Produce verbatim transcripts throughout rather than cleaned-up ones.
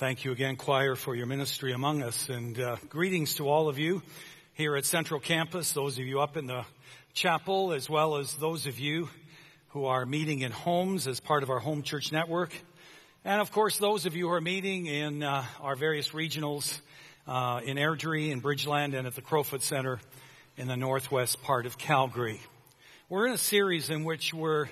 Thank you again, choir, for your ministry among us. And uh, greetings to all of you here at Central Campus, those of you up in the chapel, as well as those of you who are meeting in homes as part of our home church network. And, of course, those of you who are meeting in uh, our various regionals uh, in Airdrie, in Bridgeland, and at the Crowfoot Center in the northwest part of Calgary. We're in a series in which we're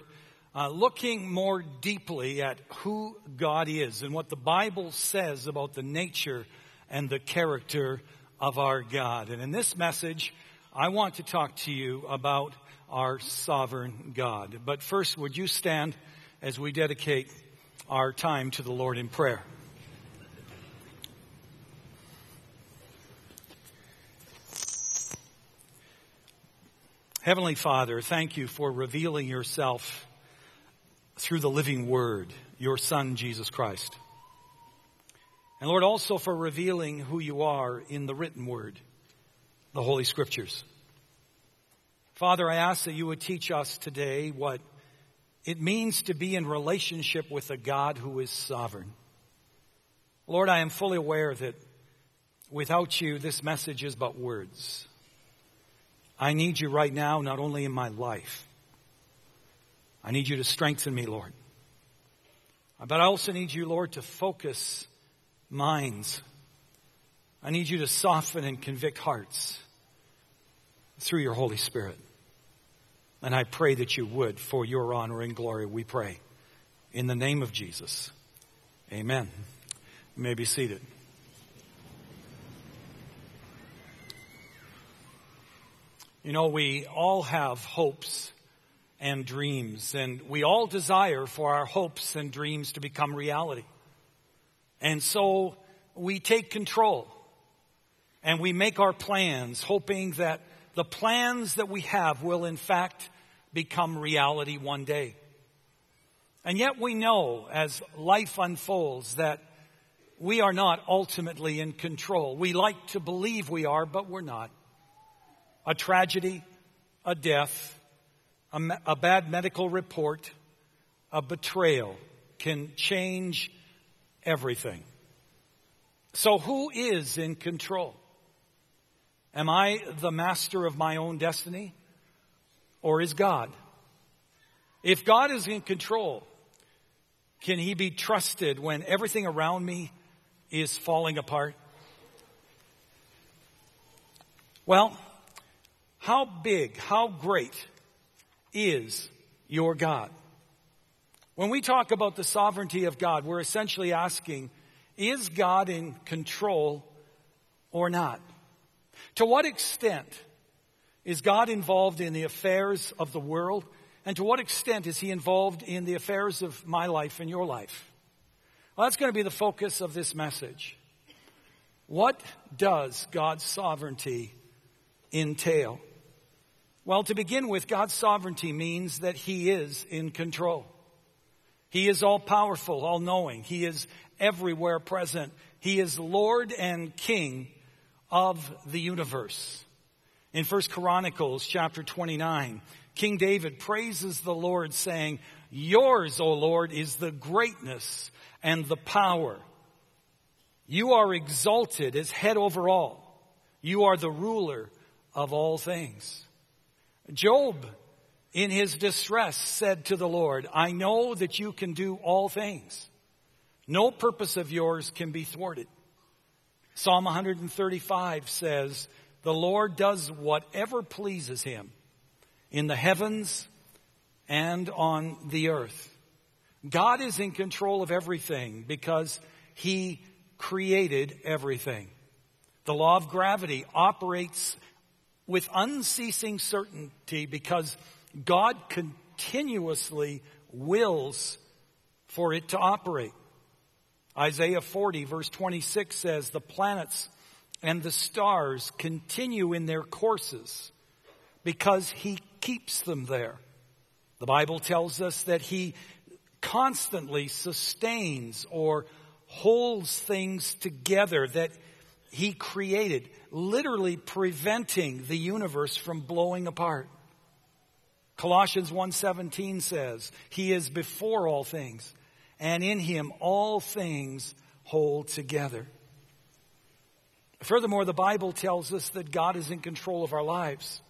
Uh, looking more deeply at who God is and what the Bible says about the nature and the character of our God. And in this message, I want to talk to you about our sovereign God. But first, would you stand as we dedicate our time to the Lord in prayer? Heavenly Father, thank you for revealing yourself through the living word, your Son, Jesus Christ. And Lord, also for revealing who you are in the written word, the Holy Scriptures. Father, I ask that you would teach us today what it means to be in relationship with a God who is sovereign. Lord, I am fully aware that without you, this message is but words. I need you right now, not only in my life. I need you to strengthen me, Lord. But I also need you, Lord, to focus minds. I need you to soften and convict hearts through your Holy Spirit. And I pray that you would, for your honor and glory, we pray. In the name of Jesus, amen. You may be seated. You know, we all have hopes and dreams, and we all desire for our hopes and dreams to become reality. And so we take control and we make our plans, hoping that the plans that we have will in fact become reality one day. And yet we know as life unfolds that we are not ultimately in control. We like to believe we are, but we're not. A tragedy, a death, A, me- a bad medical report, a betrayal can change everything. So who is in control? Am I the master of my own destiny, or is God? If God is in control, can he be trusted when everything around me is falling apart? Well, how big, how great is your God? When we talk about the sovereignty of God, we're essentially asking, is God in control or not? To what extent is God involved in the affairs of the world? And to what extent is he involved in the affairs of my life and your life? Well, that's going to be the focus of this message. What does God's sovereignty entail? Well, to begin with, God's sovereignty means that he is in control. He is all-powerful, all-knowing. He is everywhere present. He is Lord and King of the universe. In First Chronicles chapter twenty-nine, King David praises the Lord, saying, "Yours, O Lord, is the greatness and the power. You are exalted as head over all. You are the ruler of all things." Job, in his distress, said to the Lord, "I know that you can do all things. No purpose of yours can be thwarted." Psalm one thirty-five says, "The Lord does whatever pleases him in the heavens and on the earth." God is in control of everything because he created everything. The law of gravity operates with unceasing certainty because God continuously wills for it to operate. Isaiah forty verse twenty-six says, "The planets and the stars continue in their courses because he keeps them there." The Bible tells us that he constantly sustains or holds things together that he created, literally preventing the universe from blowing apart. Colossians one seventeen says, "He is before all things, and in him all things hold together. Furthermore, the Bible tells us that God is in control of our lives.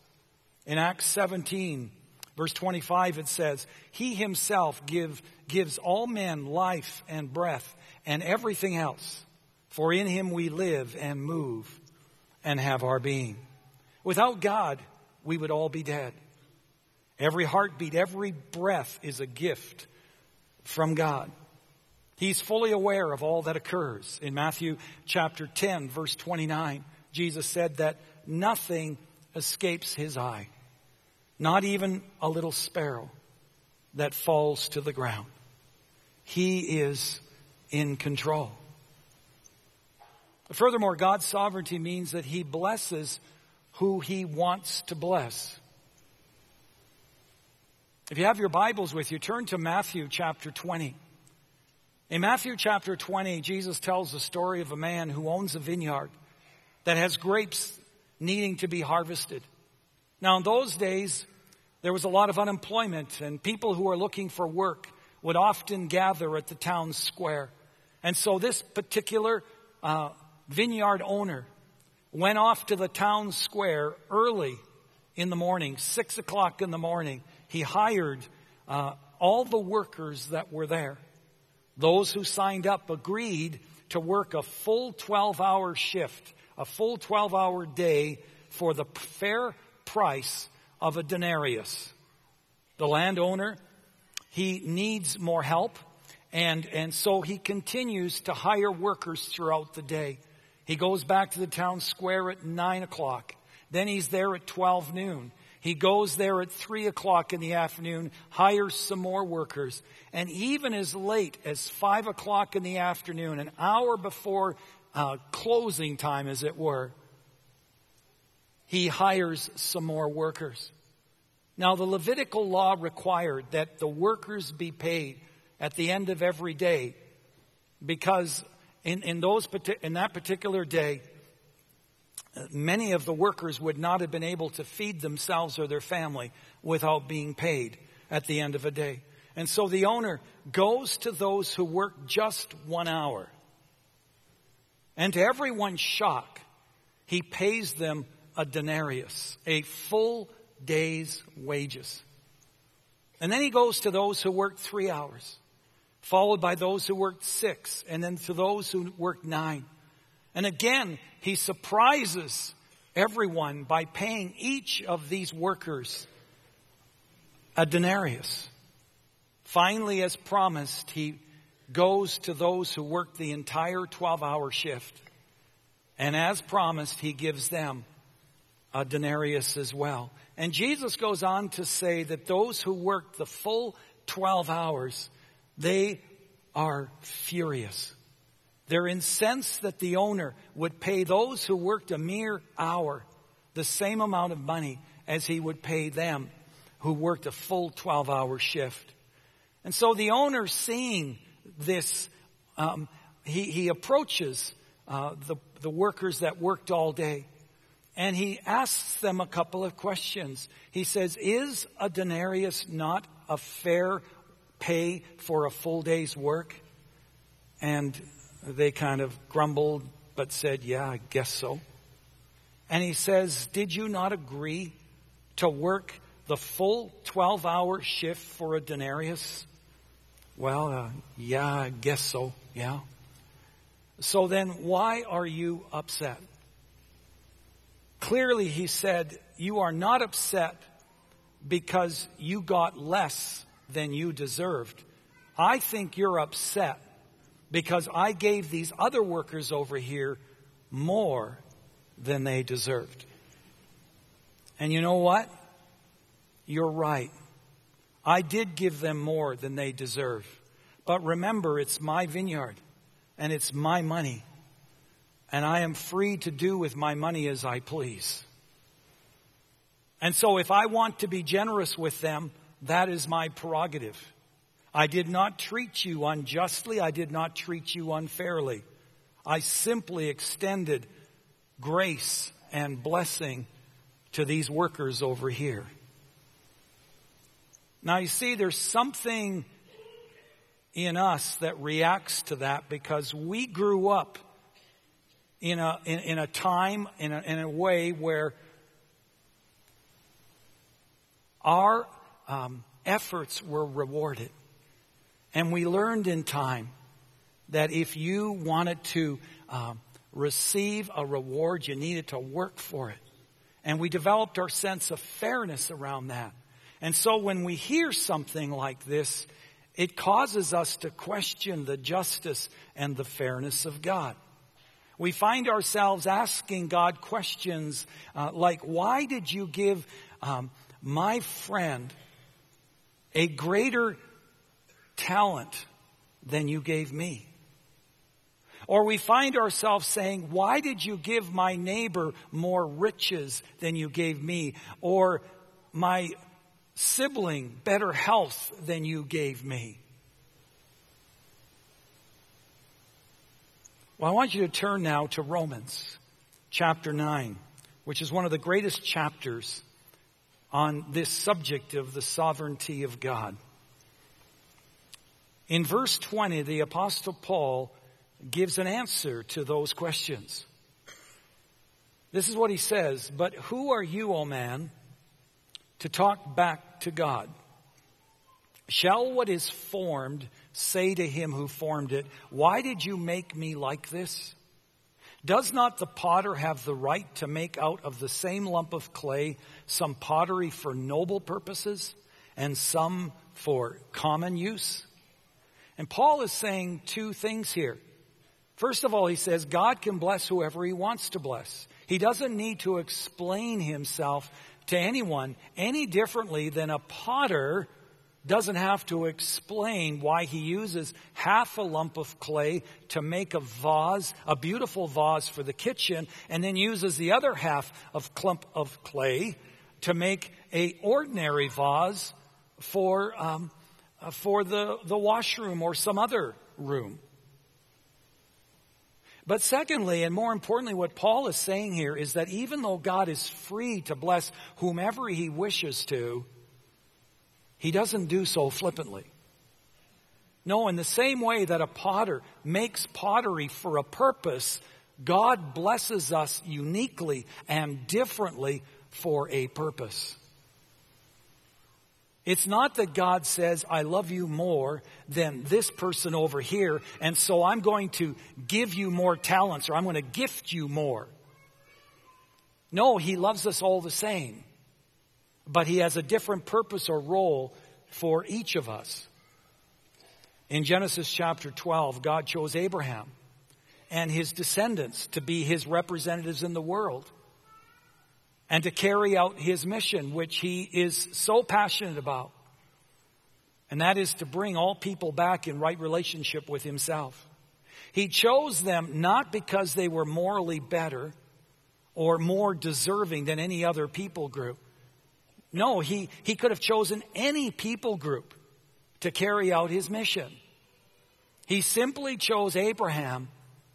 In Acts seventeen, verse twenty-five, it says, He himself give, gives all men life and breath and everything else. For in him we live and move and have our being. Without God, we would all be dead. Every heartbeat, every breath is a gift from God. He's fully aware of all that occurs. In Matthew chapter ten, verse twenty-nine, Jesus said that nothing escapes his eye, not even a little sparrow that falls to the ground. He is in control. Furthermore, God's sovereignty means that he blesses who he wants to bless. If you have your Bibles with you, turn to Matthew chapter twenty. In Matthew chapter twenty, Jesus tells the story of a man who owns a vineyard that has grapes needing to be harvested. Now, in those days, there was a lot of unemployment, and people who were looking for work would often gather at the town square. And so this particular uh, vineyard owner went off to the town square early in the morning, six o'clock in the morning. He hired uh, all the workers that were there. Those who signed up agreed to work a full twelve-hour shift, a full twelve-hour day for the fair price of a denarius. The landowner, he needs more help, and, and so he continues to hire workers throughout the day. He goes back to the town square at nine o'clock. Then he's there at twelve noon. He goes there at three o'clock in the afternoon, hires some more workers. And even as late as five o'clock in the afternoon, an hour before uh, closing time, as it were, he hires some more workers. Now, the Levitical law required that the workers be paid at the end of every day, because in, in, those, in that particular day, many of the workers would not have been able to feed themselves or their family without being paid at the end of a day. And so the owner goes to those who work just one hour. And to everyone's shock, he pays them a denarius, a full day's wages. And then he goes to those who worked three hours, followed by those who worked six, and then to those who worked nine. And again, he surprises everyone by paying each of these workers a denarius. Finally, as promised, he goes to those who work the entire twelve-hour shift. And as promised, he gives them a denarius as well. And Jesus goes on to say that those who work the full twelve hours, they are furious. They're incensed that the owner would pay those who worked a mere hour the same amount of money as he would pay them who worked a full twelve-hour shift. And so the owner, seeing this, um, he, he approaches uh, the, the workers that worked all day, and he asks them a couple of questions. He says, "Is a denarius not a fair pay for a full day's work?" And they kind of grumbled, but said, "Yeah, I guess so." And he says, "Did you not agree to work the full twelve-hour shift for a denarius?" "Well, uh, yeah, I guess so, yeah." "So then why are you upset?" Clearly, he said, you are not upset because you got less than you deserved. I think you're upset because I gave these other workers over here more than they deserved. And you know what? You're right. I did give them more than they deserve. But remember, it's my vineyard, and it's my money, and I am free to do with my money as I please. And so if I want to be generous with them, that is my prerogative. I did not treat you unjustly. I did not treat you unfairly. I simply extended grace and blessing to these workers over here. Now, you see, there's something in us that reacts to that because we grew up in a in, in a time, in a, in a way where our um, efforts were rewarded. And we learned in time that if you wanted to um, receive a reward, you needed to work for it. And we developed our sense of fairness around that. And so when we hear something like this, it causes us to question the justice and the fairness of God. We find ourselves asking God questions uh, like, why did you give um, my friend a greater talent than you gave me? Or we find ourselves saying, why did you give my neighbor more riches than you gave me? Or my sibling better health than you gave me? Well, I want you to turn now to Romans chapter nine, which is one of the greatest chapters on this subject of the sovereignty of God. In verse twenty, the Apostle Paul gives an answer to those questions. This is what he says: "But who are you, O man, to talk back to God? Shall what is formed say to him who formed it, why did you make me like this? Does not the potter have the right to make out of the same lump of clay some pottery for noble purposes and some for common use?" And Paul is saying two things here. First of all, he says God can bless whoever he wants to bless. He doesn't need to explain himself to anyone any differently than a potter doesn't have to explain why he uses half a lump of clay to make a vase, a beautiful vase for the kitchen, and then uses the other half of clump of clay to make an ordinary vase for um, for the, the washroom or some other room. But secondly, and more importantly, what Paul is saying here is that even though God is free to bless whomever he wishes to, he doesn't do so flippantly. No, in the same way that a potter makes pottery for a purpose, God blesses us uniquely and differently for a purpose. It's not that God says, I love you more than this person over here, and so I'm going to give you more talents, or I'm going to gift you more. No, he loves us all the same, but he has a different purpose or role for each of us. In Genesis chapter twelve, God chose Abraham and his descendants to be his representatives in the world, and to carry out his mission, which he is so passionate about. And that is to bring all people back in right relationship with himself. He chose them not because they were morally better or more deserving than any other people group. No, he, he could have chosen any people group to carry out his mission. He simply chose Abraham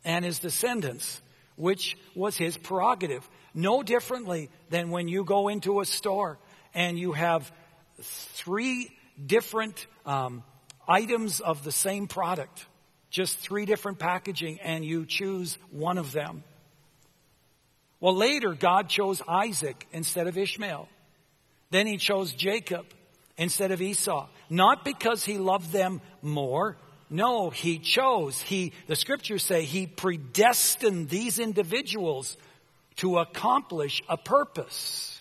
and his descendants, which was his prerogative. No differently than when you go into a store and you have three different um, items of the same product, just three different packaging, and you choose one of them. Well, later God chose Isaac instead of Ishmael. Then he chose Jacob instead of Esau. Not because he loved them more. No, he chose. He, the scriptures say, he predestined these individuals to accomplish a purpose.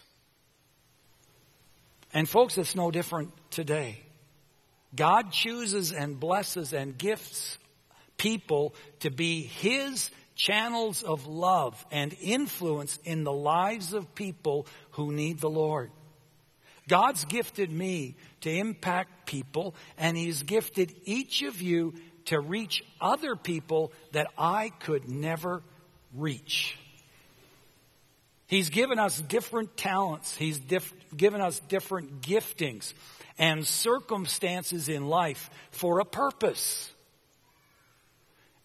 And folks, it's no different today. God chooses and blesses and gifts people to be his channels of love and influence in the lives of people who need the Lord. God's gifted me to impact people, and he's gifted each of you to reach other people that I could never reach. He's given us different talents. He's diff- given us different giftings and circumstances in life for a purpose.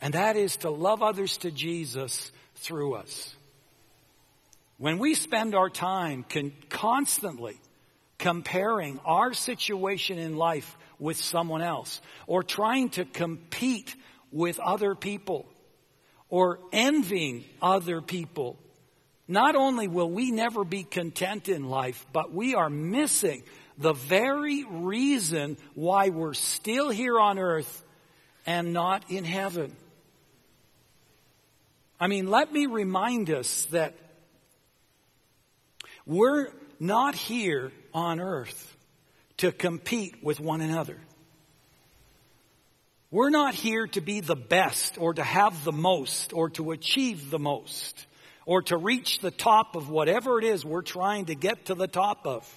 And that is to love others to Jesus through us. When we spend our time con- constantly comparing our situation in life with someone else, or trying to compete with other people, or envying other people. Not only will we never be content in life, but we are missing the very reason why we're still here on earth and not in heaven. I mean, let me remind us that we're not here on earth to compete with one another. We're not here to be the best or to have the most or to achieve the most or to reach the top of whatever it is we're trying to get to the top of.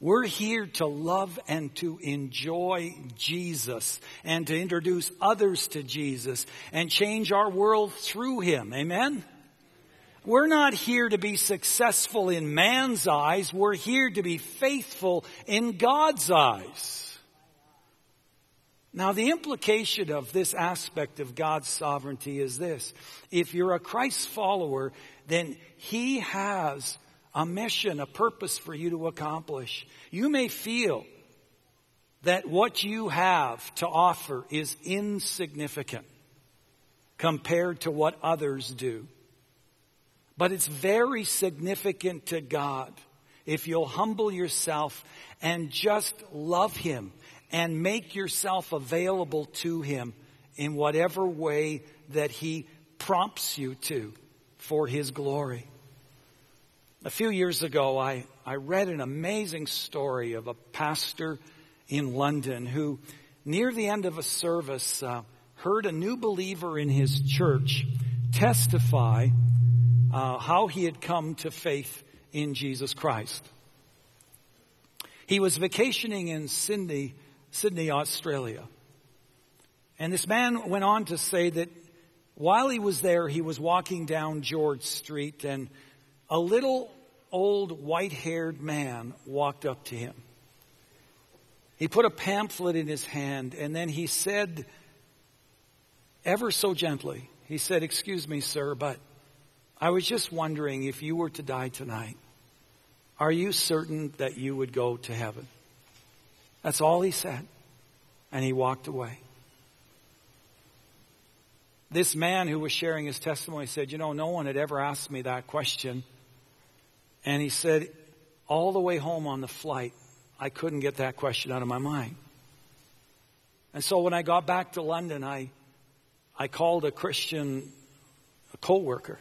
We're here to love and to enjoy Jesus and to introduce others to Jesus and change our world through him. Amen? We're not here to be successful in man's eyes. We're here to be faithful in God's eyes. Now, the implication of this aspect of God's sovereignty is this. If you're a Christ follower, then he has a mission, a purpose for you to accomplish. You may feel that what you have to offer is insignificant compared to what others do. But it's very significant to God if you'll humble yourself and just love him and make yourself available to him in whatever way that he prompts you to for his glory. A few years ago, I, I read an amazing story of a pastor in London who, near the end of a service, uh, heard a new believer in his church testify uh, how he had come to faith in Jesus Christ. He was vacationing in Sydney, Sydney, Australia. And this man went on to say that while he was there, he was walking down George Street, and a little old white-haired man walked up to him. He put a pamphlet in his hand, and then he said, ever so gently, he said, "Excuse me, sir, but I was just wondering, if you were to die tonight, are you certain that you would go to heaven?" That's all he said, and he walked away. This man who was sharing his testimony said, "You know, no one had ever asked me that question." And he said, all the way home on the flight, I couldn't get that question out of my mind. And so when I got back to London, I I called a Christian a co-worker.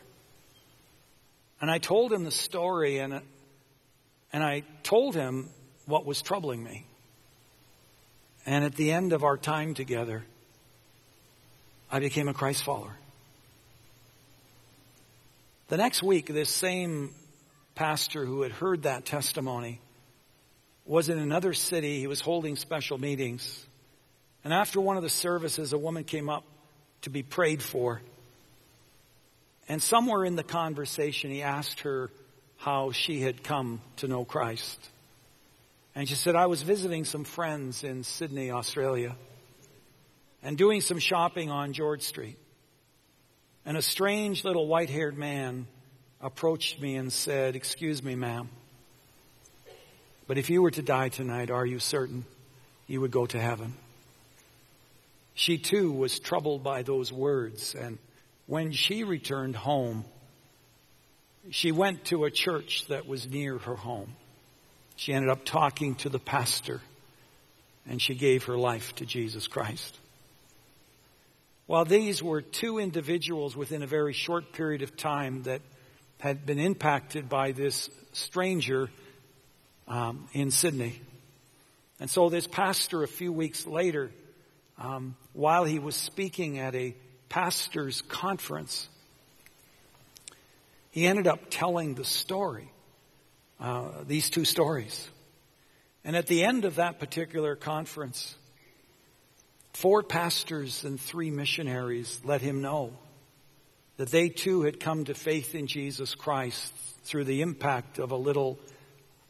And I told him the story, and, and I told him what was troubling me. And at the end of our time together, I became a Christ follower. The next week, this same pastor who had heard that testimony was in another city. He was holding special meetings. And after one of the services, a woman came up to be prayed for. And somewhere in the conversation, he asked her how she had come to know Christ. And she said, "I was visiting some friends in Sydney, Australia, and doing some shopping on George Street. And a strange little white-haired man approached me and said, 'Excuse me, ma'am, but if you were to die tonight, are you certain you would go to heaven?'" She too was troubled by those words, and when she returned home, she went to a church that was near her home. She ended up talking to the pastor, and she gave her life to Jesus Christ. While these were two individuals within a very short period of time that had been impacted by this stranger um, in Sydney. And so this pastor, a few weeks later, um, while he was speaking at a pastor's conference, he ended up telling the story, uh, these two stories. And at the end of that particular conference, four pastors and three missionaries let him know that they too had come to faith in Jesus Christ through the impact of a little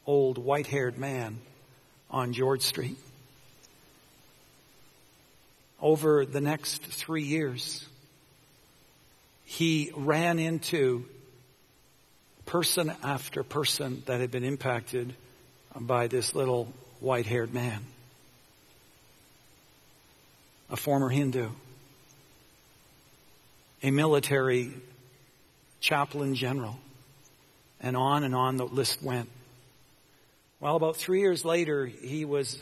old white-haired man on George Street. Over the next three years, he ran into person after person that had been impacted by this little white-haired man. A former Hindu. A military chaplain general. And on and on the list went. Well, about three years later, he was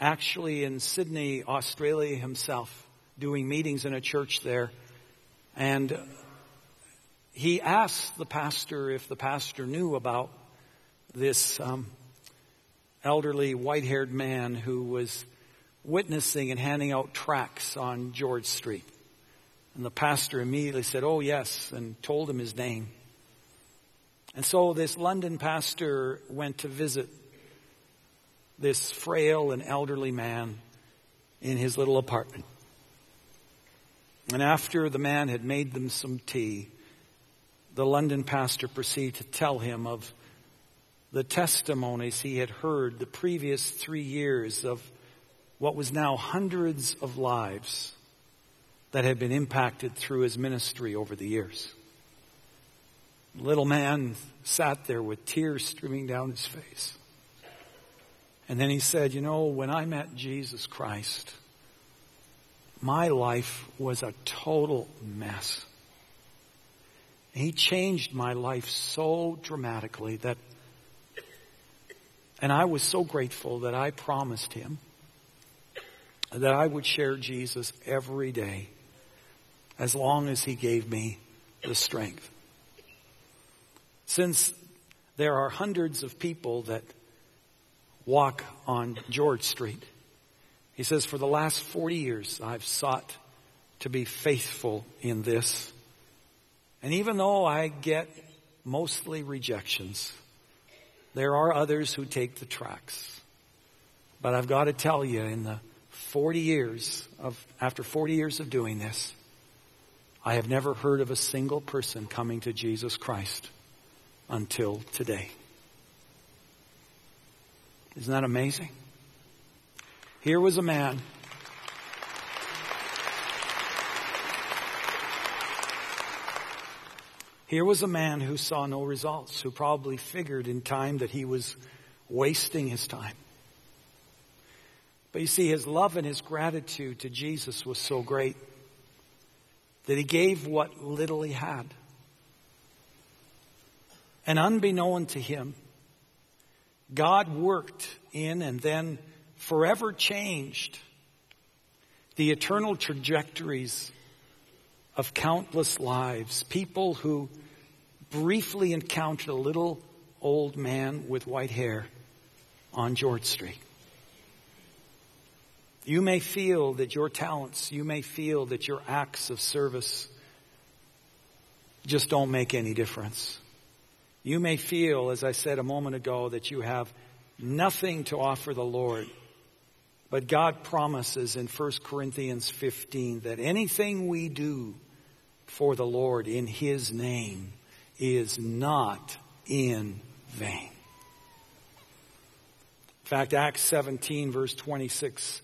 actually in Sydney, Australia himself, doing meetings in a church there. And he asked the pastor if the pastor knew about this um, elderly, white-haired man who was witnessing and handing out tracts on George Street. And the pastor immediately said, oh, yes, and told him his name. And so this London pastor went to visit this frail and elderly man in his little apartment. And after the man had made them some tea, the London pastor proceeded to tell him of the testimonies he had heard the previous three years of what was now hundreds of lives that had been impacted through his ministry over the years. The little man sat there with tears streaming down his face. And then he said, you know, when I met Jesus Christ, my life was a total mess. He changed my life so dramatically that, and I was so grateful that I promised him that I would share Jesus every day as long as he gave me the strength. Since there are hundreds of people that walk on George Street, he says, for the last forty years, I've sought to be faithful in this. And even though I get mostly rejections, there are others who take the tracts. But I've got to tell you, in the forty years of, after forty years of doing this, I have never heard of a single person coming to Jesus Christ until today. Isn't that amazing? Here was a man Here was a man who saw no results, who probably figured in time that he was wasting his time. But you see, his love and his gratitude to Jesus was so great that he gave what little he had. And unbeknown to him, God worked in and then forever changed the eternal trajectories of countless lives. People who briefly encountered a little old man with white hair on George Street. You may feel that your talents, you may feel that your acts of service just don't make any difference. You may feel, as I said a moment ago, that you have nothing to offer the Lord. But God promises in First Corinthians fifteen that anything we do for the Lord in His name is not in vain. In fact, Acts seventeen verse twenty-six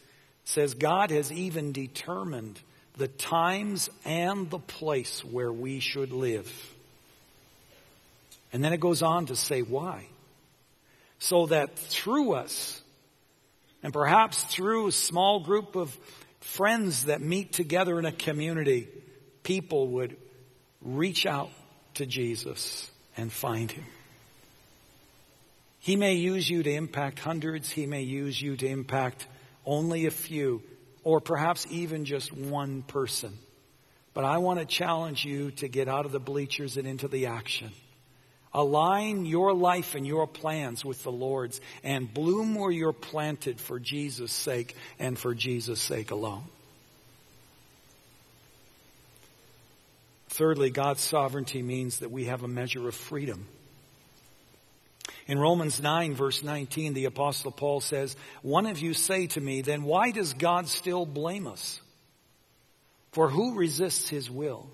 says, God has even determined the times and the place where we should live. And then it goes on to say why. So that through us, and perhaps through a small group of friends that meet together in a community, people would reach out to Jesus and find Him. He may use you to impact hundreds. He may use you to impact only a few, or perhaps even just one person. But I want to challenge you to get out of the bleachers and into the action. Align your life and your plans with the Lord's and bloom where you're planted for Jesus' sake and for Jesus' sake alone. Thirdly, God's sovereignty means that we have a measure of freedom. In Romans nine verse nineteen, the Apostle Paul says, one of you say to me, then why does God still blame us? For who resists His will?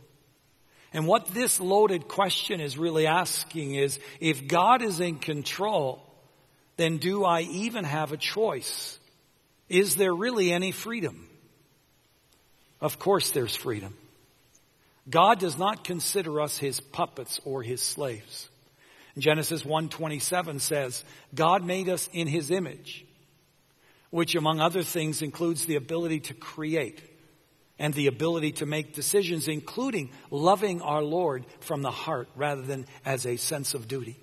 And what this loaded question is really asking is, if God is in control, then do I even have a choice? Is there really any freedom? Of course there's freedom. God does not consider us His puppets or His slaves. Genesis one twenty-seven says, God made us in his image, which among other things includes the ability to create and the ability to make decisions, including loving our Lord from the heart rather than as a sense of duty.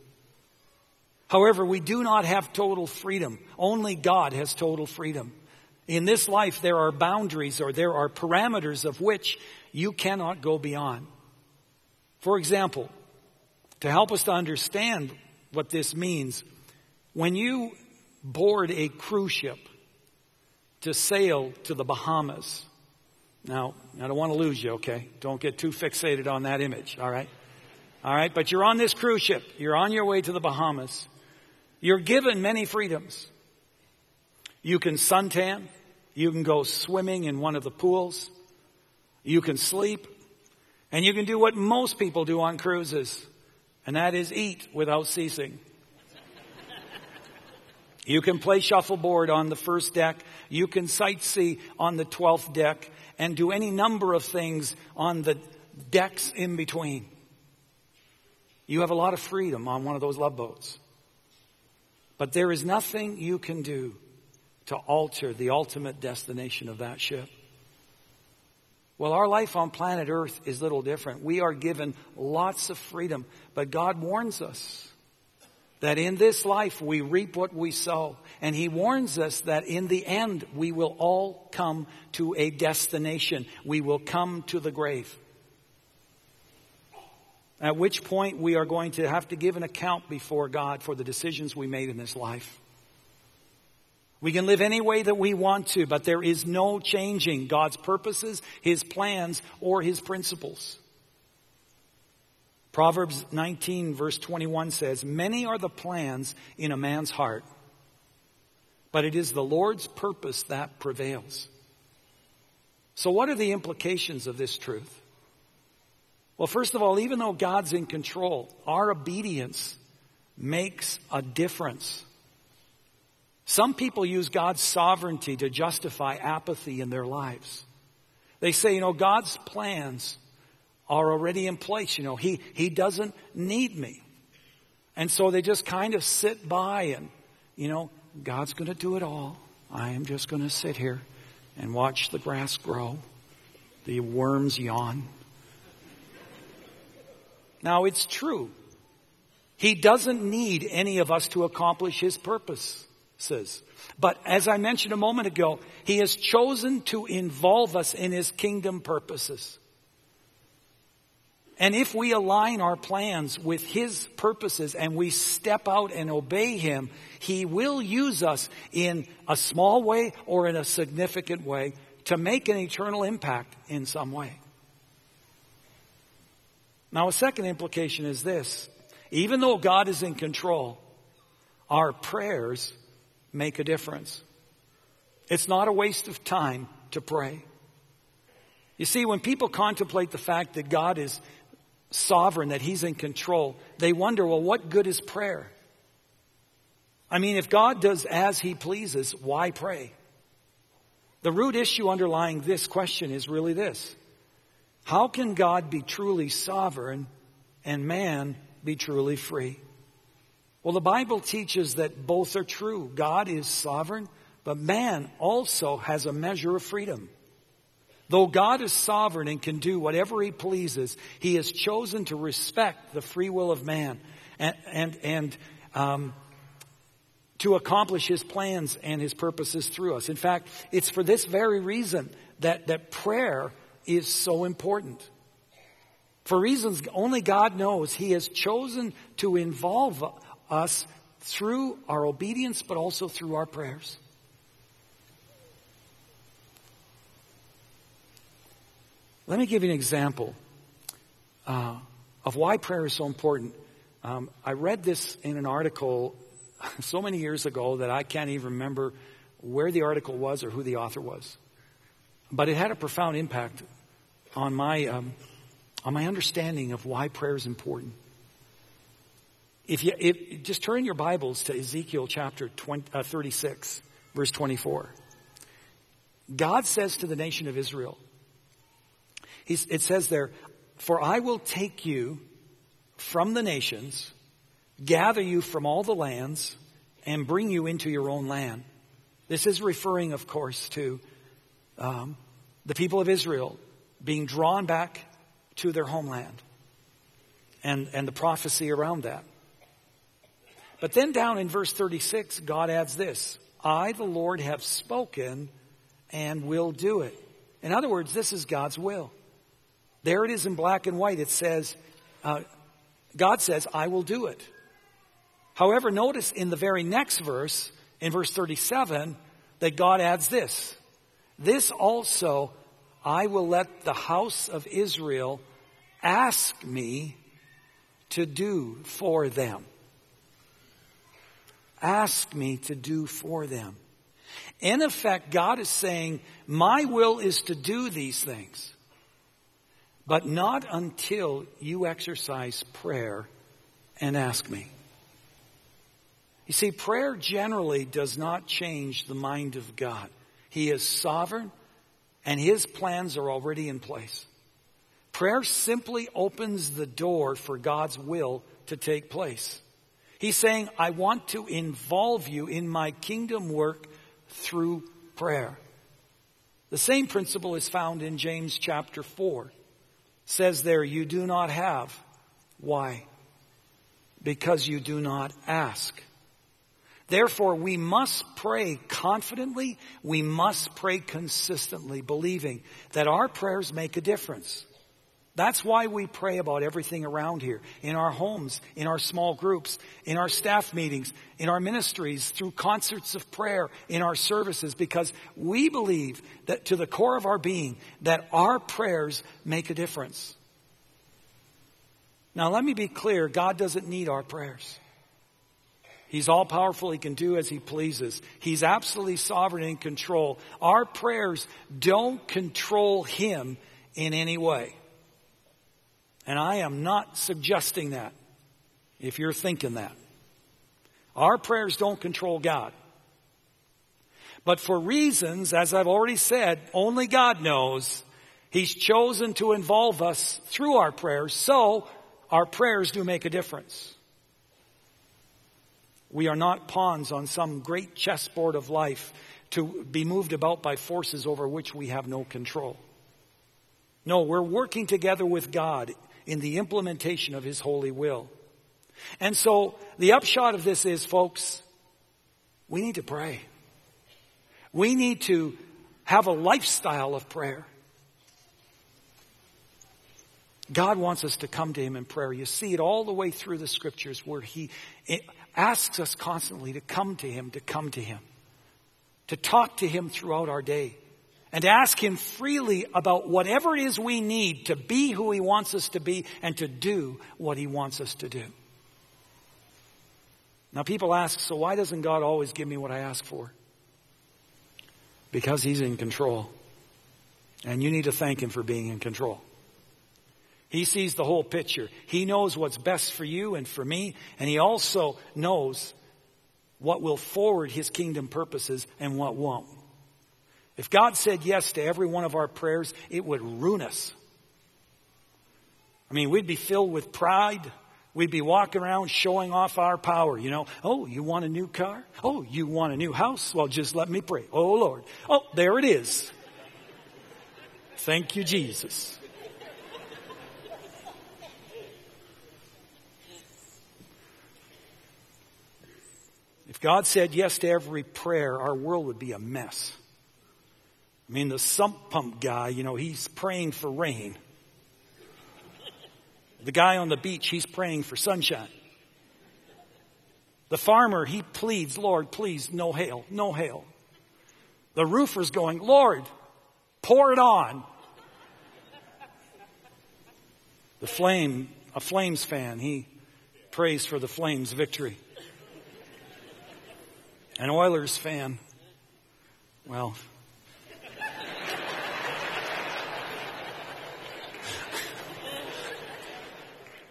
However, we do not have total freedom. Only God has total freedom. In this life, there are boundaries or there are parameters of which you cannot go beyond. For example, to help us to understand what this means, when you board a cruise ship to sail to the Bahamas, now, I don't want to lose you, okay? Don't get too fixated on that image, all right? All right, but you're on this cruise ship. You're on your way to the Bahamas. You're given many freedoms. You can suntan. You can go swimming in one of the pools. You can sleep. And you can do what most people do on cruises, and that is eat without ceasing. You can play shuffleboard on the first deck. You can sightsee on the twelfth deck and do any number of things on the decks in between. You have a lot of freedom on one of those love boats. But there is nothing you can do to alter the ultimate destination of that ship. Well, our life on planet Earth is little different. We are given lots of freedom, but God warns us that in this life we reap what we sow. And he warns us that in the end we will all come to a destination. We will come to the grave. At which point we are going to have to give an account before God for the decisions we made in this life. We can live any way that we want to, but there is no changing God's purposes, his plans, or his principles. Proverbs nineteen verse twenty-one says, many are the plans in a man's heart, but it is the Lord's purpose that prevails. So what are the implications of this truth? Well, first of all, even though God's in control, our obedience makes a difference. Some people use God's sovereignty to justify apathy in their lives. They say, you know, God's plans are already in place. You know, he, he doesn't need me. And so they just kind of sit by and, you know, God's going to do it all. I am just going to sit here and watch the grass grow, the worms yawn. Now, it's true. He doesn't need any of us to accomplish his purposes. But as I mentioned a moment ago, he has chosen to involve us in his kingdom purposes. And if we align our plans with his purposes and we step out and obey him, he will use us in a small way or in a significant way to make an eternal impact in some way. Now, a second implication is this. Even though God is in control, our prayers make a difference. It's not a waste of time to pray. You see, when people contemplate the fact that God is sovereign, that he's in control, they wonder, well, what good is prayer? I mean, if God does as he pleases, why pray? The root issue underlying this question is really this. How can God be truly sovereign and man be truly free? Well, the Bible teaches that both are true. God is sovereign, but man also has a measure of freedom. Though God is sovereign and can do whatever he pleases, he has chosen to respect the free will of man and, and, and um, to accomplish his plans and his purposes through us. In fact, it's for this very reason that, that prayer is so important. For reasons only God knows, he has chosen to involve us through our obedience, but also through our prayers. Let me give you an example uh, of why prayer is so important. Um, I read this in an article so many years ago that I can't even remember where the article was or who the author was. But it had a profound impact on my, um, on my understanding of why prayer is important. If you if, just turn your Bibles to Ezekiel chapter thirty-six, verse twenty-four. God says to the nation of Israel, it says there, for I will take you from the nations gather you from all the lands and bring you into your own land. This is referring, of course, to um, the people of Israel being drawn back to their homeland and, and the prophecy around that. But then down in verse thirty-six, God adds this, I, the Lord, have spoken and will do it. In other words, this is God's will. There it is in black and white. It says, uh, God says, I will do it. However, notice in the very next verse, in verse thirty-seven, that God adds this. This also I will let the house of Israel ask me to do for them. Ask me to do for them. In effect, God is saying, my will is to do these things, but not until you exercise prayer and ask me. You see, prayer generally does not change the mind of God. He is sovereign, and his plans are already in place. Prayer simply opens the door for God's will to take place. He's saying, I want to involve you in my kingdom work through prayer. The same principle is found in James chapter four. It says there, you do not have. Why? Because you do not ask. Therefore, we must pray confidently. We must pray consistently, believing that our prayers make a difference. That's why we pray about everything around here, in our homes, in our small groups, in our staff meetings, in our ministries, through concerts of prayer, in our services, because we believe that to the core of our being that our prayers make a difference. Now, let me be clear. God doesn't need our prayers. He's all-powerful. He can do as he pleases. He's absolutely sovereign in control. Our prayers don't control him in any way. And I am not suggesting that, if you're thinking that. Our prayers don't control God. But for reasons, as I've already said, only God knows, he's chosen to involve us through our prayers, so our prayers do make a difference. We are not pawns on some great chessboard of life to be moved about by forces over which we have no control. No, we're working together with God in the implementation of his holy will. And so the upshot of this is, folks, we need to pray. We need to have a lifestyle of prayer. God wants us to come to him in prayer. You see it all the way through the scriptures where he asks us constantly to come to him, to come to him, to talk to him throughout our day. And ask him freely about whatever it is we need to be who he wants us to be and to do what he wants us to do. Now people ask, so why doesn't God always give me what I ask for? Because he's in control. And you need to thank him for being in control. He sees the whole picture. He knows what's best for you and for me. And he also knows what will forward his kingdom purposes and what won't. If God said yes to every one of our prayers, it would ruin us. I mean, we'd be filled with pride. We'd be walking around showing off our power, you know. Oh, you want a new car? Oh, you want a new house? Well, just let me pray. Oh, Lord. Oh, there it is. Thank you, Jesus. If God said yes to every prayer, our world would be a mess. I mean, the sump pump guy, you know, he's praying for rain. The guy on the beach, he's praying for sunshine. The farmer, he pleads, Lord, please, no hail, no hail. The roofer's going, Lord, pour it on. The flame, a Flames fan, he prays for the Flames' victory. An Oilers fan, well...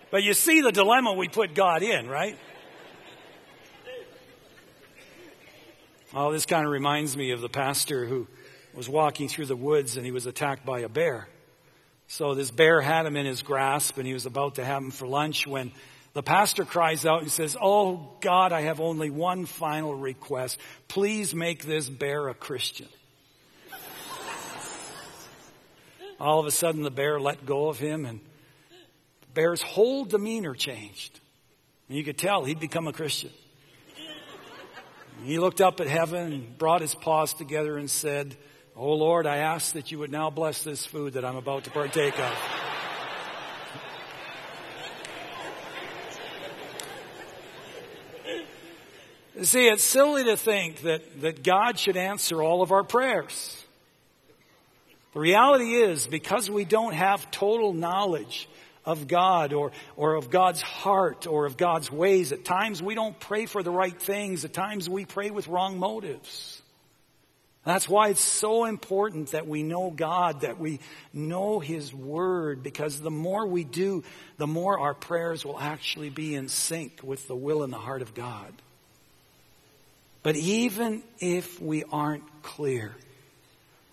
But you see the dilemma we put God in, right? Oh, this kind of reminds me of the pastor who was walking through the woods and he was attacked by a bear. So this bear had him in his grasp and he was about to have him for lunch when The pastor cries out and says, "Oh God, I have only one final request. Please make this bear a Christian." All of a sudden the bear let go of him and the bear's whole demeanor changed. And you could tell he'd become a Christian. And he looked up at heaven and brought his paws together and said, "Oh Lord, I ask that you would now bless this food that I'm about to partake of." See, it's silly to think that, that God should answer all of our prayers. The reality is, because we don't have total knowledge of God or, or of God's heart or of God's ways, at times we don't pray for the right things. At times we pray with wrong motives. That's why it's so important that we know God, that we know His Word, because the more we do, the more our prayers will actually be in sync with the will and the heart of God. But even if we aren't clear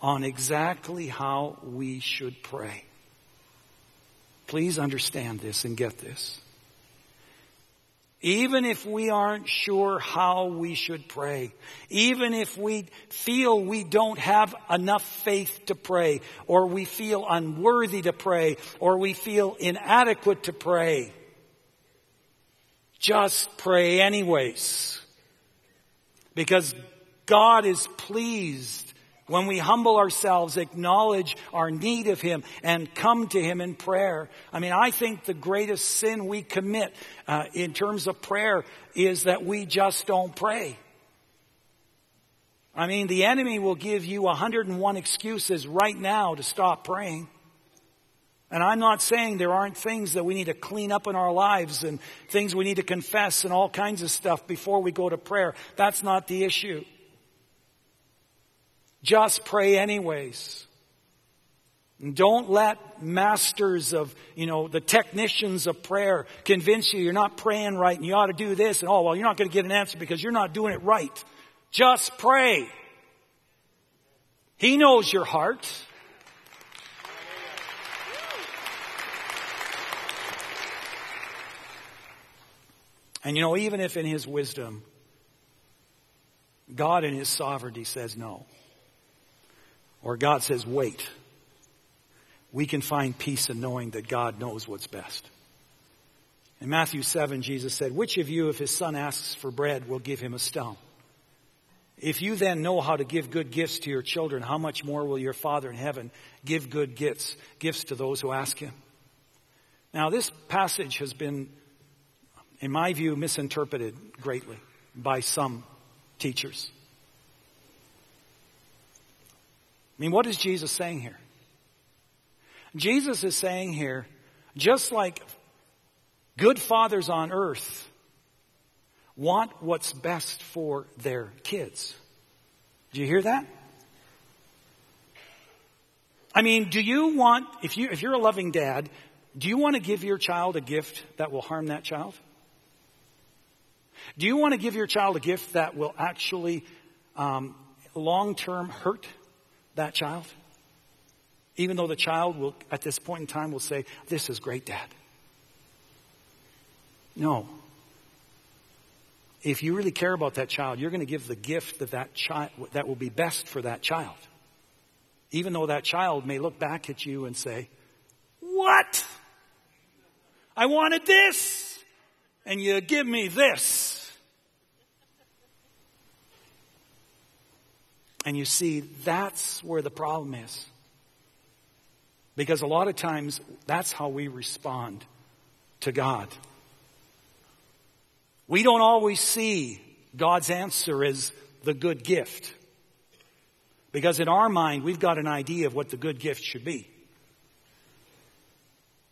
on exactly how we should pray, please understand this and get this. Even if we aren't sure how we should pray, even if we feel we don't have enough faith to pray, or we feel unworthy to pray, or we feel inadequate to pray, just pray anyways. Because God is pleased when we humble ourselves, acknowledge our need of Him, and come to Him in prayer. I mean, I think the greatest sin we commit uh, in terms of prayer is that we just don't pray. I mean, the enemy will give you one hundred and one excuses right now to stop praying. And I'm not saying there aren't things that we need to clean up in our lives and things we need to confess and all kinds of stuff before we go to prayer. That's not the issue. Just pray anyways. And don't let masters of, you know, the technicians of prayer convince you you're not praying right and you ought to do this. And, oh, well, you're not going to get an answer because you're not doing it right. Just pray. He knows your heart. And you know, even if in His wisdom, God in His sovereignty says no, or God says wait, we can find peace in knowing that God knows what's best. In Matthew seven, Jesus said, "Which of you, if his son asks for bread, will give him a stone? If you then know how to give good gifts to your children, how much more will your Father in heaven give good gifts, gifts to those who ask Him?" Now, this passage has been, in my view, misinterpreted greatly by some teachers. I mean, what is Jesus saying here? Jesus is saying here, just like good fathers on earth want what's best for their kids. Do you hear that? I mean, do you want, if you, if you're a loving dad, do you want to give your child a gift that will harm that child? Do you want to give your child a gift that will actually um, long-term hurt that child? Even though the child will, at this point in time, will say, "This is great, Dad." No. If you really care about that child, you're going to give the gift that that child that will be best for that child. Even though that child may look back at you and say, "What? I wanted this. And you give me this." And you see, that's where the problem is. Because a lot of times, that's how we respond to God. We don't always see God's answer as the good gift. Because in our mind, we've got an idea of what the good gift should be.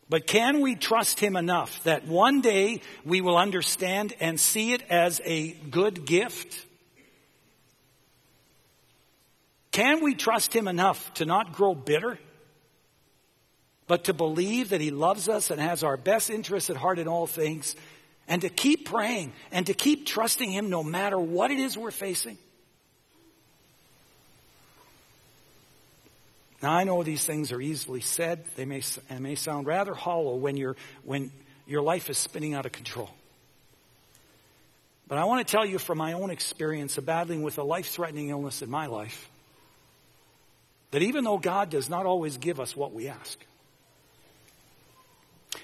But can we trust Him enough that one day we will understand and see it as a good gift? Can we trust Him enough to not grow bitter, but to believe that He loves us and has our best interests at heart in all things, and to keep praying and to keep trusting Him no matter what it is we're facing? Now, I know these things are easily said. They may, they may sound rather hollow when you're, when your life is spinning out of control. But I want to tell you from my own experience of battling with a life-threatening illness in my life, that even though God does not always give us what we ask,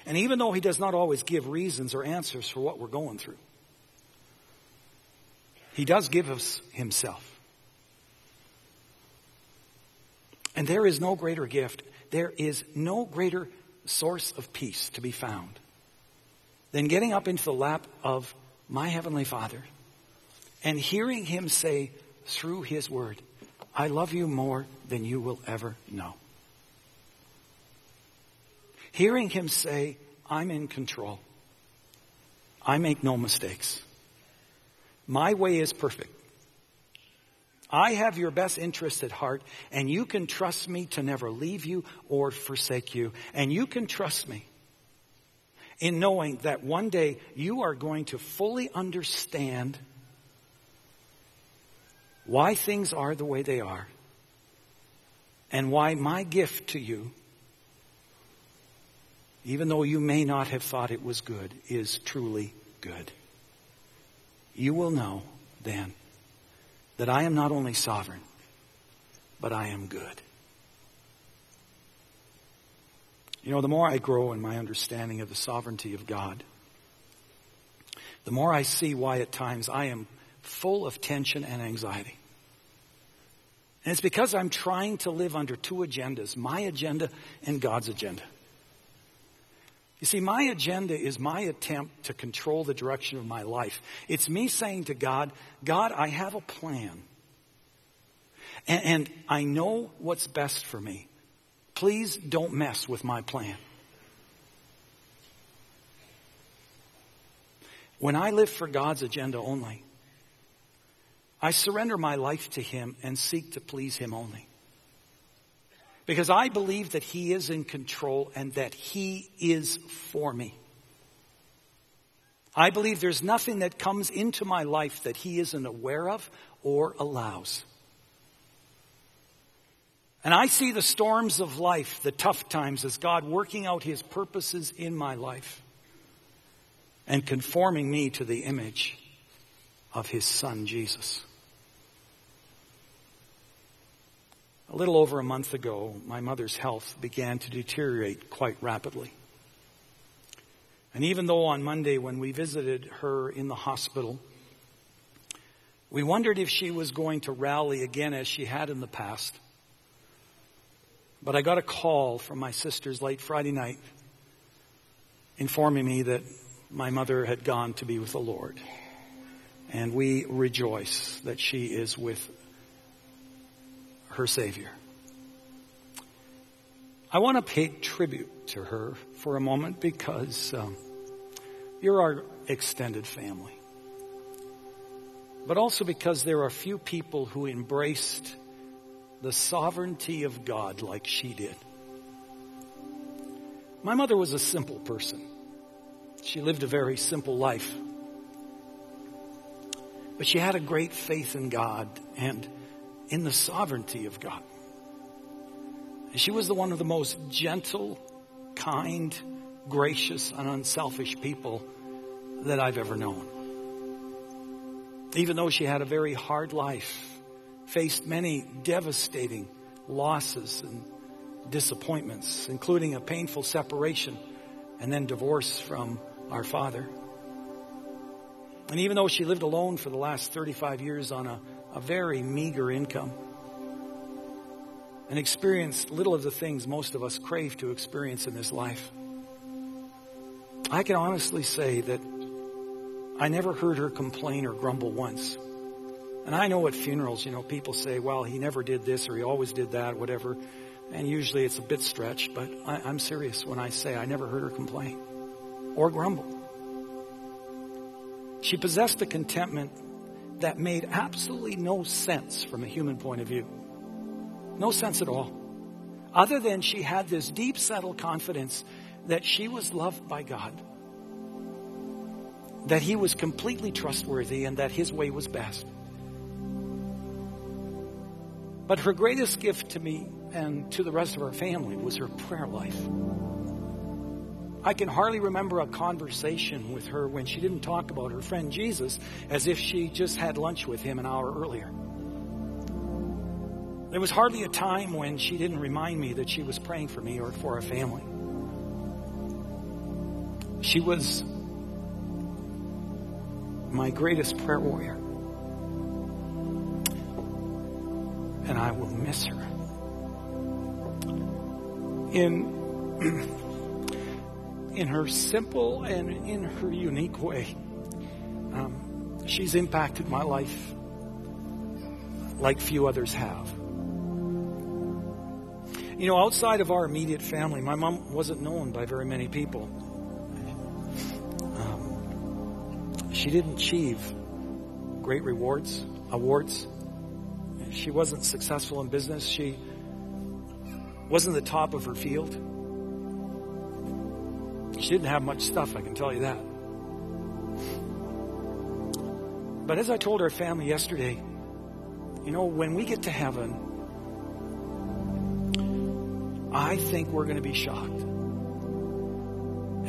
and even though he does not always give reasons or answers for what we're going through, he does give us himself. And there is no greater gift, there is no greater source of peace to be found than getting up into the lap of my Heavenly Father and hearing him say through his word, I love you more than you will ever know. Hearing him say, I'm in control. I make no mistakes. My way is perfect. I have your best interest at heart, and you can trust me to never leave you or forsake you. And you can trust me in knowing that one day you are going to fully understand why things are the way they are and why my gift to you, even though you may not have thought it was good, is truly good. You will know then that I am not only sovereign, but I am good. You know, the more I grow in my understanding of the sovereignty of God, the more I see why at times I am full of tension and anxiety. And it's because I'm trying to live under two agendas, my agenda and God's agenda. You see, my agenda is my attempt to control the direction of my life. It's me saying to God, God, I have a plan. And, and I know what's best for me. Please don't mess with my plan. When I live for God's agenda only, I surrender my life to him and seek to please him only. Because I believe that he is in control and that he is for me. I believe there's nothing that comes into my life that he isn't aware of or allows. And I see the storms of life, the tough times, as God working out his purposes in my life and conforming me to the image of his son, Jesus. A little over a month ago, my mother's health began to deteriorate quite rapidly. And even though on Monday when we visited her in the hospital, we wondered if she was going to rally again as she had in the past. But I got a call from my sisters late Friday night informing me that my mother had gone to be with the Lord. And we rejoice that she is with her Savior. I want to pay tribute to her for a moment because um, you're our extended family. But also because there are few people who embraced the sovereignty of God like she did. My mother was a simple person. She lived a very simple life. But she had a great faith in God and in the sovereignty of God. And she was the one of the most gentle, kind, gracious, and unselfish people that I've ever known. Even though she had a very hard life, faced many devastating losses and disappointments, including a painful separation and then divorce from our father. And even though she lived alone for the last thirty-five years on a a very meager income, and experienced little of the things most of us crave to experience in this life, I can honestly say that I never heard her complain or grumble once. And I know at funerals, you know, people say, well, he never did this or he always did that, whatever. And usually it's a bit stretched, but I, I'm serious when I say I never heard her complain or grumble. She possessed a contentment that made absolutely no sense from a human point of view. No sense at all. Other than she had this deep, settled confidence that she was loved by God, that he was completely trustworthy, and that his way was best. But her greatest gift to me and to the rest of our family was her prayer life. I can hardly remember a conversation with her when she didn't talk about her friend Jesus as if she just had lunch with him an hour earlier. There was hardly a time when she didn't remind me that she was praying for me or for our family. She was my greatest prayer warrior. And I will miss her. In, in her simple and in her unique way, um, she's impacted my life like few others have. You know, outside of our immediate family, my mom wasn't known by very many people. Um, she didn't achieve great rewards, awards. She wasn't successful in business. She wasn't the top of her field. She didn't have much stuff, I can tell you that. But as I told our family yesterday, you know, when we get to heaven, I think we're going to be shocked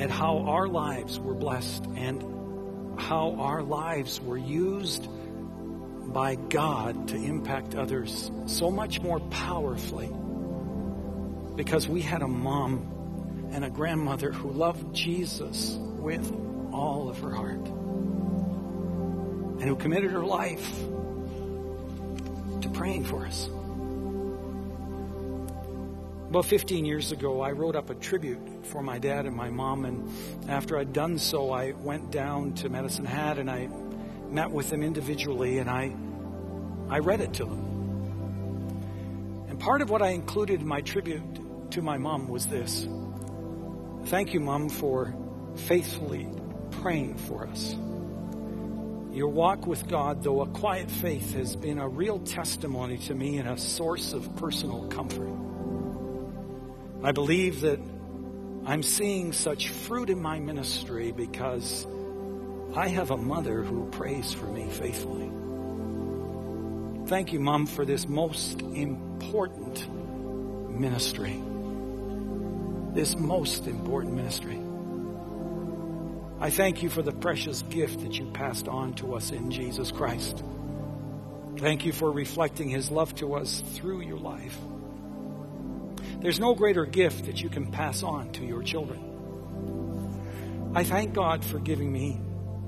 at how our lives were blessed and how our lives were used by God to impact others so much more powerfully, because we had a mom and a grandmother who loved Jesus with all of her heart and who committed her life to praying for us. About fifteen years ago, I wrote up a tribute for my dad and my mom, and after I'd done so, I went down to Medicine Hat and I met with them individually, and I I read it to them. And part of what I included in my tribute to my mom was this: thank you, Mom, for faithfully praying for us. Your walk with God, though a quiet faith, has been a real testimony to me and a source of personal comfort. I believe that I'm seeing such fruit in my ministry because I have a mother who prays for me faithfully. Thank you, Mom, for this most important ministry. This most important ministry. I thank you for the precious gift that you passed on to us in Jesus Christ. Thank you for reflecting his love to us through your life. There's no greater gift that you can pass on to your children. I thank God for giving me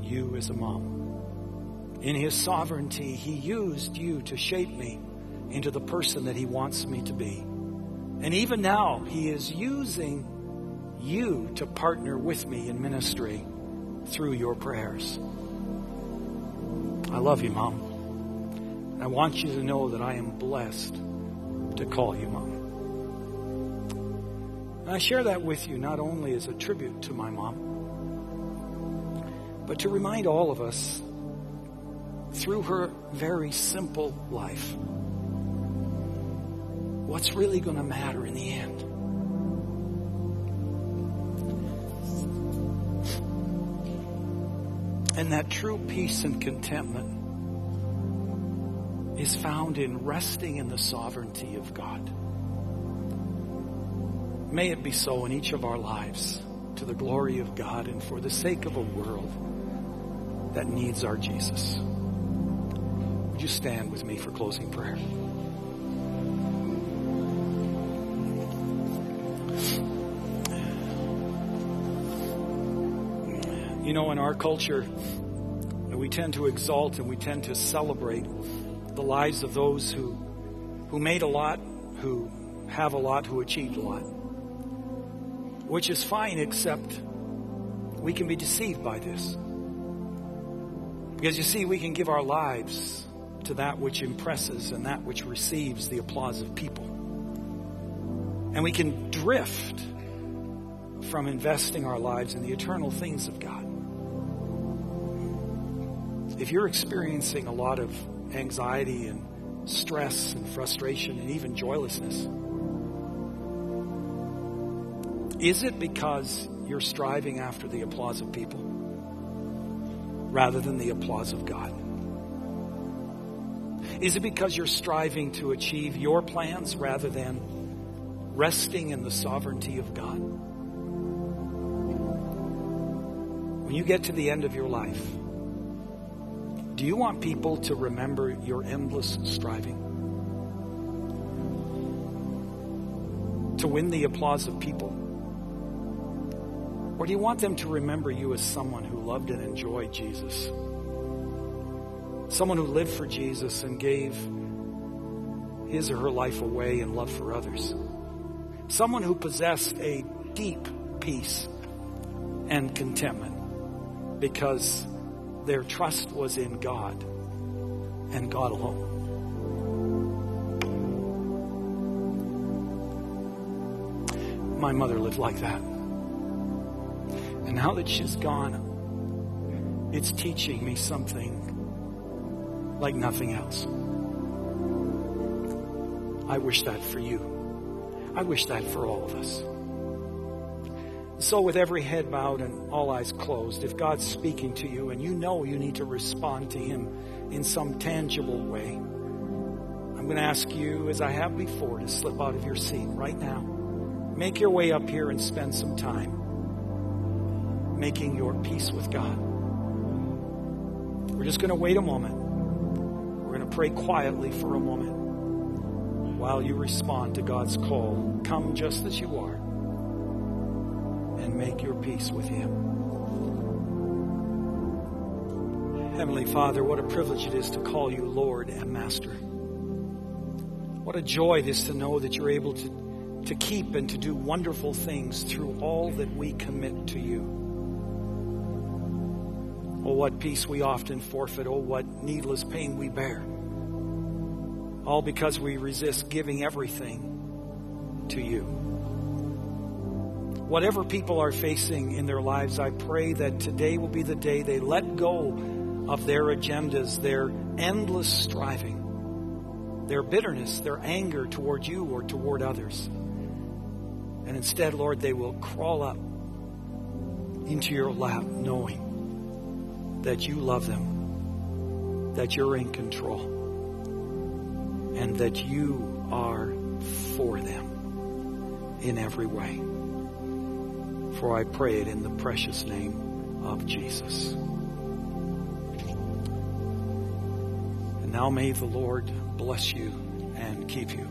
you as a mom. In his sovereignty, he used you to shape me into the person that he wants me to be. And even now, he is using you to partner with me in ministry through your prayers. I love you, Mom. I want you to know that I am blessed to call you Mom. And I share that with you not only as a tribute to my mom, but to remind all of us, through her very simple life, what's really going to matter in the end. And that true peace and contentment is found in resting in the sovereignty of God. May it be so in each of our lives, to the glory of God and for the sake of a world that needs our Jesus. Would you stand with me for closing prayer? You know, in our culture, we tend to exalt and we tend to celebrate the lives of those who, who made a lot, who have a lot, who achieved a lot. Which is fine, except we can be deceived by this. Because you see, we can give our lives to that which impresses and that which receives the applause of people. And we can drift from investing our lives in the eternal things of God. If you're experiencing a lot of anxiety and stress and frustration and even joylessness, is it because you're striving after the applause of people rather than the applause of God? Is it because you're striving to achieve your plans rather than resting in the sovereignty of God? When you get to the end of your life, do you want people to remember your endless striving? To win the applause of people? Or do you want them to remember you as someone who loved and enjoyed Jesus? Someone who lived for Jesus and gave his or her life away in love for others. Someone who possessed a deep peace and contentment because their trust was in God and God alone. My mother lived like that. And now that she's gone, it's teaching me something like nothing else. I wish that for you. I wish that for all of us. So with every head bowed and all eyes closed, if God's speaking to you and you know you need to respond to him in some tangible way, I'm going to ask you, as I have before, to slip out of your seat right now. Make your way up here and spend some time making your peace with God. We're just going to wait a moment. We're going to pray quietly for a moment while you respond to God's call. Come just as you are and make your peace with him. Heavenly Father, what a privilege it is to call you Lord and Master. What a joy it is to know that you're able to, to keep and to do wonderful things through all that we commit to you. Oh, what peace we often forfeit. Oh, what needless pain we bear. All because we resist giving everything to you. Whatever people are facing in their lives, I pray that today will be the day they let go of their agendas, their endless striving, their bitterness, their anger toward you or toward others. And instead, Lord, they will crawl up into your lap knowing that you love them, that you're in control, and that you are for them in every way. For I pray it in the precious name of Jesus. And now may the Lord bless you and keep you.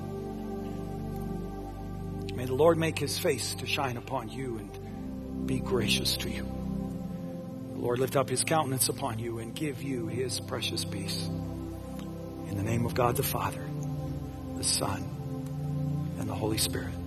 May the Lord make his face to shine upon you and be gracious to you. The Lord lift up his countenance upon you and give you his precious peace. In the name of God the Father, the Son, and the Holy Spirit.